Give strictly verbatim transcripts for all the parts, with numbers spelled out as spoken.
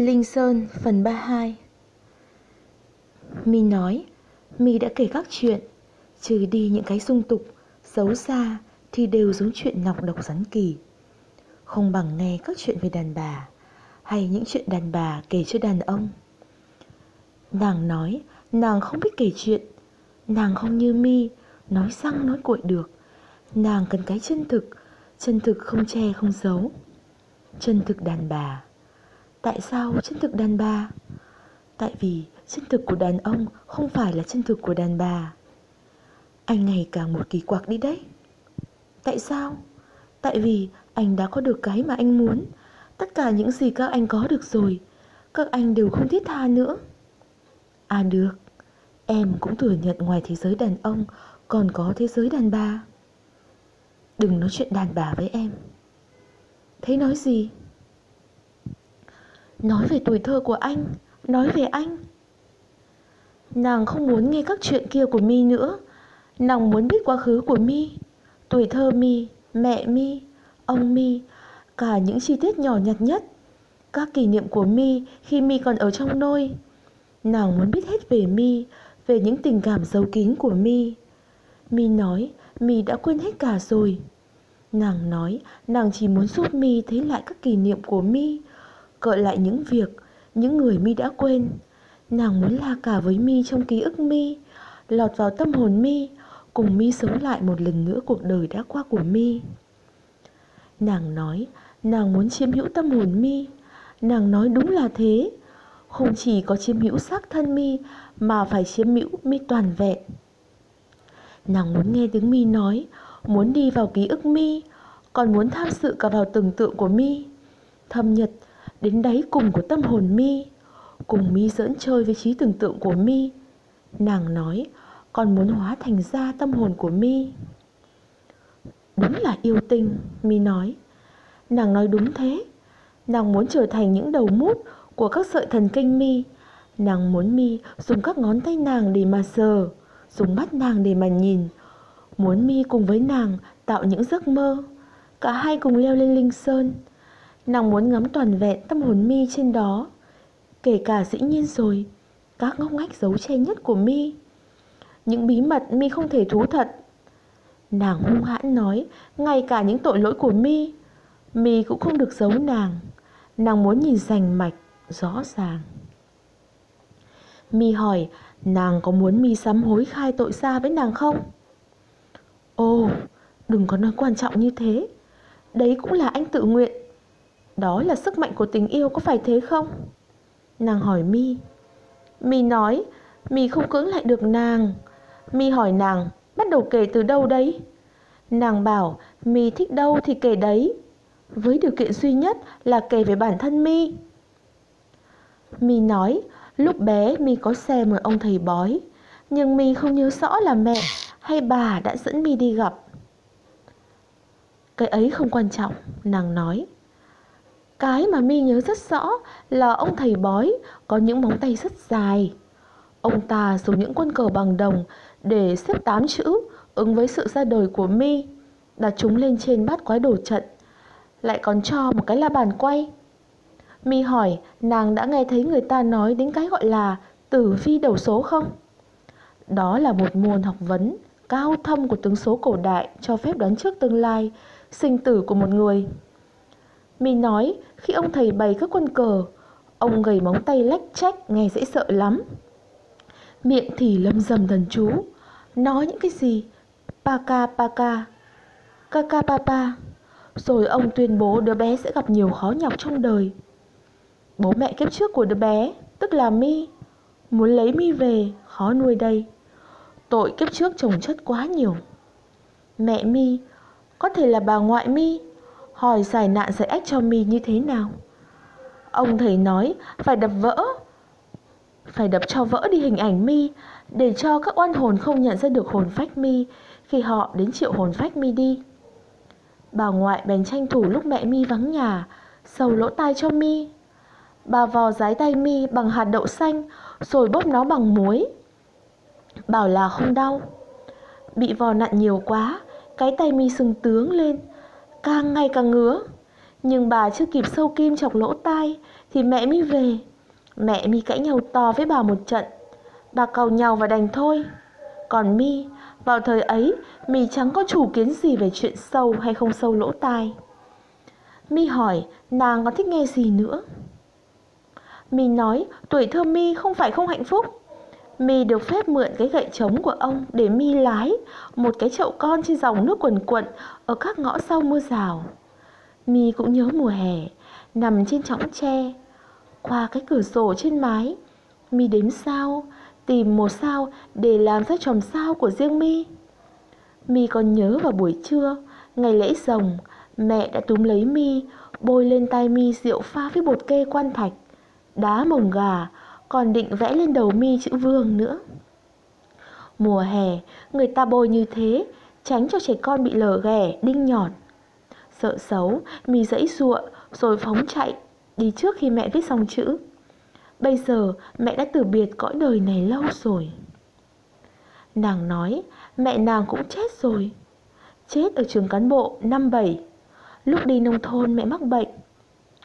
Linh Sơn phần ba mươi hai. Mi nói, Mi đã kể các chuyện, trừ đi những cái dung tục, xấu xa thì đều giống chuyện nọc độc rắn kỳ. Không bằng nghe các chuyện về đàn bà, hay những chuyện đàn bà kể cho đàn ông. Nàng nói, nàng không biết kể chuyện, nàng không như Mi, nói răng nói cuội được. Nàng cần cái chân thực, chân thực không che không giấu. Chân thực đàn bà. Tại sao chân thực đàn bà? Tại vì chân thực của đàn ông không phải là chân thực của đàn bà. Anh ngày càng một kỳ quặc đi đấy. Tại sao? Tại vì anh đã có được cái mà anh muốn. Tất cả những gì các anh có được rồi, các anh đều không thiết tha nữa. À được, em cũng thừa nhận ngoài thế giới đàn ông còn có thế giới đàn bà. Đừng nói chuyện đàn bà với em. Thế nói gì? Nói về tuổi thơ của anh, nói về anh. Nàng không muốn nghe các chuyện kia của Mi nữa. Nàng muốn biết quá khứ của Mi, tuổi thơ Mi, mẹ Mi, ông Mi, cả những chi tiết nhỏ nhặt nhất, các kỷ niệm của Mi khi Mi còn ở trong nôi. Nàng muốn biết hết về Mi, về những tình cảm giấu kín của Mi. Mi nói Mi đã quên hết cả rồi. Nàng nói nàng chỉ muốn giúp Mi thấy lại các kỷ niệm của Mi, gợi lại những việc, những người Mi đã quên. Nàng muốn la cả với Mi trong ký ức Mi, lọt vào tâm hồn Mi, cùng Mi sống lại một lần nữa cuộc đời đã qua của Mi. Nàng nói nàng muốn chiếm hữu tâm hồn Mi. Nàng nói đúng là thế, không chỉ có chiếm hữu xác thân Mi mà phải chiếm hữu Mi toàn vẹn. Nàng muốn nghe tiếng Mi nói, muốn đi vào ký ức Mi, còn muốn tham sự cả vào tưởng tượng của Mi, thâm nhật đến đáy cùng của tâm hồn Mi, cùng Mi giỡn chơi với trí tưởng tượng của Mi. Nàng nói còn muốn hóa thành ra tâm hồn của Mi. Đúng là yêu tinh, Mi nói. Nàng nói đúng thế. Nàng muốn trở thành những đầu mút của các sợi thần kinh Mi. Nàng muốn Mi dùng các ngón tay nàng để mà sờ, dùng mắt nàng để mà nhìn. Muốn Mi cùng với nàng tạo những giấc mơ, cả hai cùng leo lên Linh Sơn. Nàng muốn ngắm toàn vẹn tâm hồn Mi trên đó, kể cả dĩ nhiên rồi, các ngóc ngách giấu che nhất của Mi, những bí mật Mi không thể thú thật. Nàng hung hãn nói, ngay cả những tội lỗi của Mi, Mi cũng không được giấu nàng. Nàng muốn nhìn rành mạch, rõ ràng. Mi hỏi, nàng có muốn Mi sám hối khai tội ra với nàng không? Ồ, đừng có nói quan trọng như thế. Đấy cũng là anh tự nguyện. Đó là sức mạnh của tình yêu, có phải thế không? Nàng hỏi Mi. Mi nói, Mi không cưỡng lại được nàng. Mi hỏi nàng, bắt đầu kể từ đâu đấy? Nàng bảo, Mi thích đâu thì kể đấy, với điều kiện duy nhất là kể về bản thân Mi. Mi nói, lúc bé Mi có xem một ông thầy bói, nhưng Mi không nhớ rõ là mẹ hay bà đã dẫn Mi đi gặp. Cái ấy không quan trọng, nàng nói. Cái mà Mi nhớ rất rõ là ông thầy bói có những móng tay rất dài. Ông ta dùng những quân cờ bằng đồng để xếp tám chữ ứng với sự ra đời của Mi, đặt chúng lên trên bát quái đổ trận, lại còn cho một cái la bàn quay. Mi hỏi nàng đã nghe thấy người ta nói đến cái gọi là tử vi đầu số không? Đó là một môn học vấn cao thâm của tướng số cổ đại, cho phép đoán trước tương lai, sinh tử của một người. Mi nói khi ông thầy bày các quân cờ, ông gầy móng tay lách chách nghe dễ sợ lắm, miệng thì lâm rầm thần chú, nói những cái gì paka paka kaka papa. Rồi ông tuyên bố đứa bé sẽ gặp nhiều khó nhọc trong đời. Bố mẹ kiếp trước của đứa bé, tức là Mi, muốn lấy Mi về, khó nuôi đây. Tội kiếp trước chồng chất quá nhiều. Mẹ Mi, có thể là bà ngoại Mi, hỏi giải nạn giải ách cho Mi như thế nào. Ông thầy nói phải đập vỡ, phải đập cho vỡ đi hình ảnh Mi, để cho các oan hồn không nhận ra được hồn phách Mi khi họ đến triệu hồn phách Mi đi. Bà ngoại bèn tranh thủ lúc mẹ Mi vắng nhà, sầu lỗ tai cho Mi. Bà vò dái tay Mi bằng hạt đậu xanh, rồi bóp nó bằng muối, bảo là không đau. Bị vò nặn nhiều quá, cái tay Mi sưng tướng lên, càng ngày càng ngứa. Nhưng bà chưa kịp sâu kim chọc lỗ tai thì mẹ mi về. Mẹ mi cãi nhau to với bà một trận. Bà càu nhau và đành thôi. Còn mi, vào thời ấy mi chẳng có chủ kiến gì về chuyện sâu hay không sâu lỗ tai. Mi hỏi nàng còn thích nghe gì nữa. Mi nói tuổi thơ mi không phải không hạnh phúc. Mi được phép mượn cái gậy trống của ông để mi lái một cái chậu con trên dòng nước quần quận ở các ngõ sau mưa rào. Mi cũng nhớ mùa hè nằm trên chõng tre, qua cái cửa sổ trên mái, mi đếm sao, tìm một sao để làm ra chòm sao của riêng mi. Mi còn nhớ vào buổi trưa ngày lễ rồng, mẹ đã túm lấy mi, bôi lên tai mi rượu pha với bột kê quan thạch, đá mồng gà, còn định vẽ lên đầu mi chữ vương nữa. Mùa hè người ta bôi như thế tránh cho trẻ con bị lở ghẻ đinh nhọt. Sợ xấu, mi giãy giụa rồi phóng chạy đi trước khi mẹ viết xong chữ. Bây giờ mẹ đã từ biệt cõi đời này lâu rồi. Nàng nói mẹ nàng cũng chết rồi. Chết ở trường cán bộ năm bảy. Lúc đi nông thôn mẹ mắc bệnh.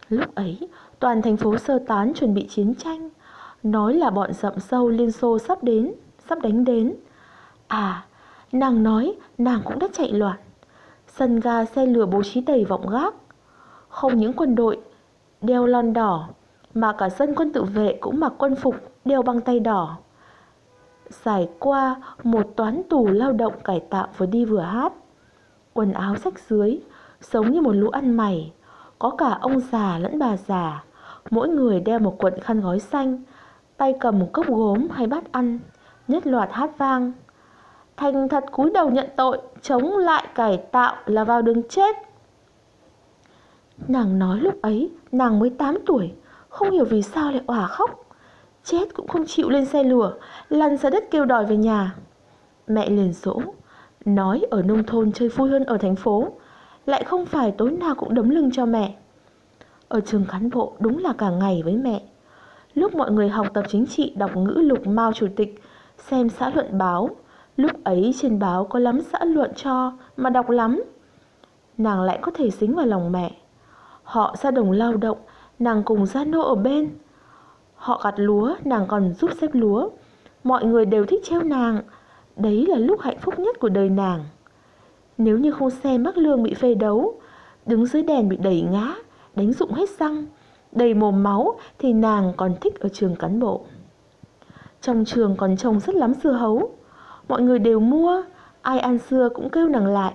Lúc ấy toàn thành phố sơ tán chuẩn bị chiến tranh. Nói là bọn dặm sâu Liên Xô sắp đến, sắp đánh đến. À, nàng nói nàng cũng đã chạy loạn. Sân ga xe lửa bố trí đầy vọng gác. Không những quân đội đeo lon đỏ mà cả dân quân tự vệ cũng mặc quân phục đeo băng tay đỏ. Trải qua một toán tù lao động cải tạo vừa đi vừa hát, quần áo rách rưới, sống như một lũ ăn mày. Có cả ông già lẫn bà già, mỗi người đeo một cuộn khăn gói xanh, tay cầm một cốc gốm hay bát ăn, nhất loạt hát vang: thành thật cúi đầu nhận tội, chống lại cải tạo là vào đường chết. Nàng nói lúc ấy nàng mới tám tuổi, không hiểu vì sao lại òa khóc. Chết cũng không chịu lên xe lửa, lăn ra đất kêu đòi về nhà. Mẹ liền dỗ, nói ở nông thôn chơi vui hơn ở thành phố, lại không phải tối nào cũng đấm lưng cho mẹ. Ở trường cán bộ đúng là cả ngày với mẹ. Lúc mọi người học tập chính trị, đọc ngữ lục Mao Chủ tịch, xem xã luận báo. Lúc ấy trên báo có lắm xã luận cho mà đọc lắm. Nàng lại có thể dính vào lòng mẹ. Họ ra đồng lao động, nàng cùng ra nô ở bên. Họ gặt lúa, nàng còn giúp xếp lúa. Mọi người đều thích trêu nàng. Đấy là lúc hạnh phúc nhất của đời nàng. Nếu như không xem bác Lương bị phê đấu, đứng dưới đèn bị đẩy ngã, đánh rụng hết răng, đầy mồm máu, thì nàng còn thích ở trường cán bộ. Trong trường còn trồng rất lắm dưa hấu. Mọi người đều mua, ai ăn dưa cũng kêu nàng lại.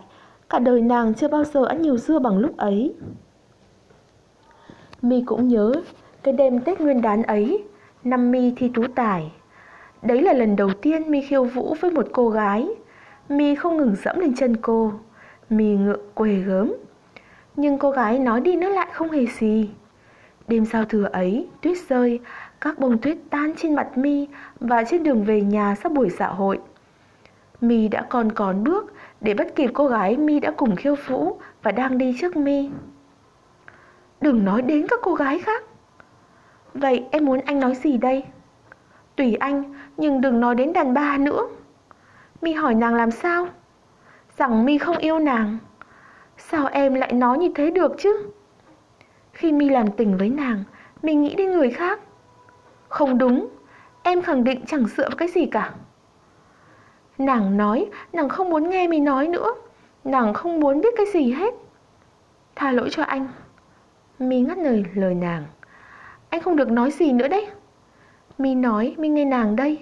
Cả đời nàng chưa bao giờ ăn nhiều dưa bằng lúc ấy. Mi cũng nhớ cái đêm Tết Nguyên đán ấy, năm mi thi tú tài. Đấy là lần đầu tiên mi khiêu vũ với một cô gái. Mi không ngừng dẫm lên chân cô. Mi ngượng quề gớm. Nhưng cô gái nói đi nói lại không hề gì. Đêm giao thừa ấy, tuyết rơi, các bông tuyết tan trên mặt mi và trên đường về nhà sau buổi dạ hội. Mi đã còn còn bước để bắt kịp cô gái mi đã cùng khiêu vũ và đang đi trước mi. Đừng nói đến các cô gái khác. Vậy em muốn anh nói gì đây? Tùy anh, nhưng đừng nói đến đàn bà nữa. Mi hỏi nàng làm sao? Rằng mi không yêu nàng. Sao em lại nói như thế được chứ? Khi mi làm tình với nàng, mi nghĩ đến người khác. Không đúng, em khẳng định chẳng dựa vào cái gì cả. Nàng nói, nàng không muốn nghe mi nói nữa. Nàng không muốn biết cái gì hết. Tha lỗi cho anh. Mi ngắt lời lời nàng. Anh không được nói gì nữa đấy. Mi nói, mi nghe nàng đây.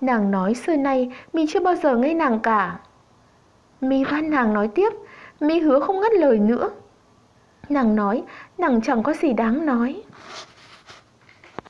Nàng nói xưa nay mi chưa bao giờ nghe nàng cả. Mi van nàng nói tiếp. Mi hứa không ngắt lời nữa. Nàng nói, nàng chẳng có gì đáng nói.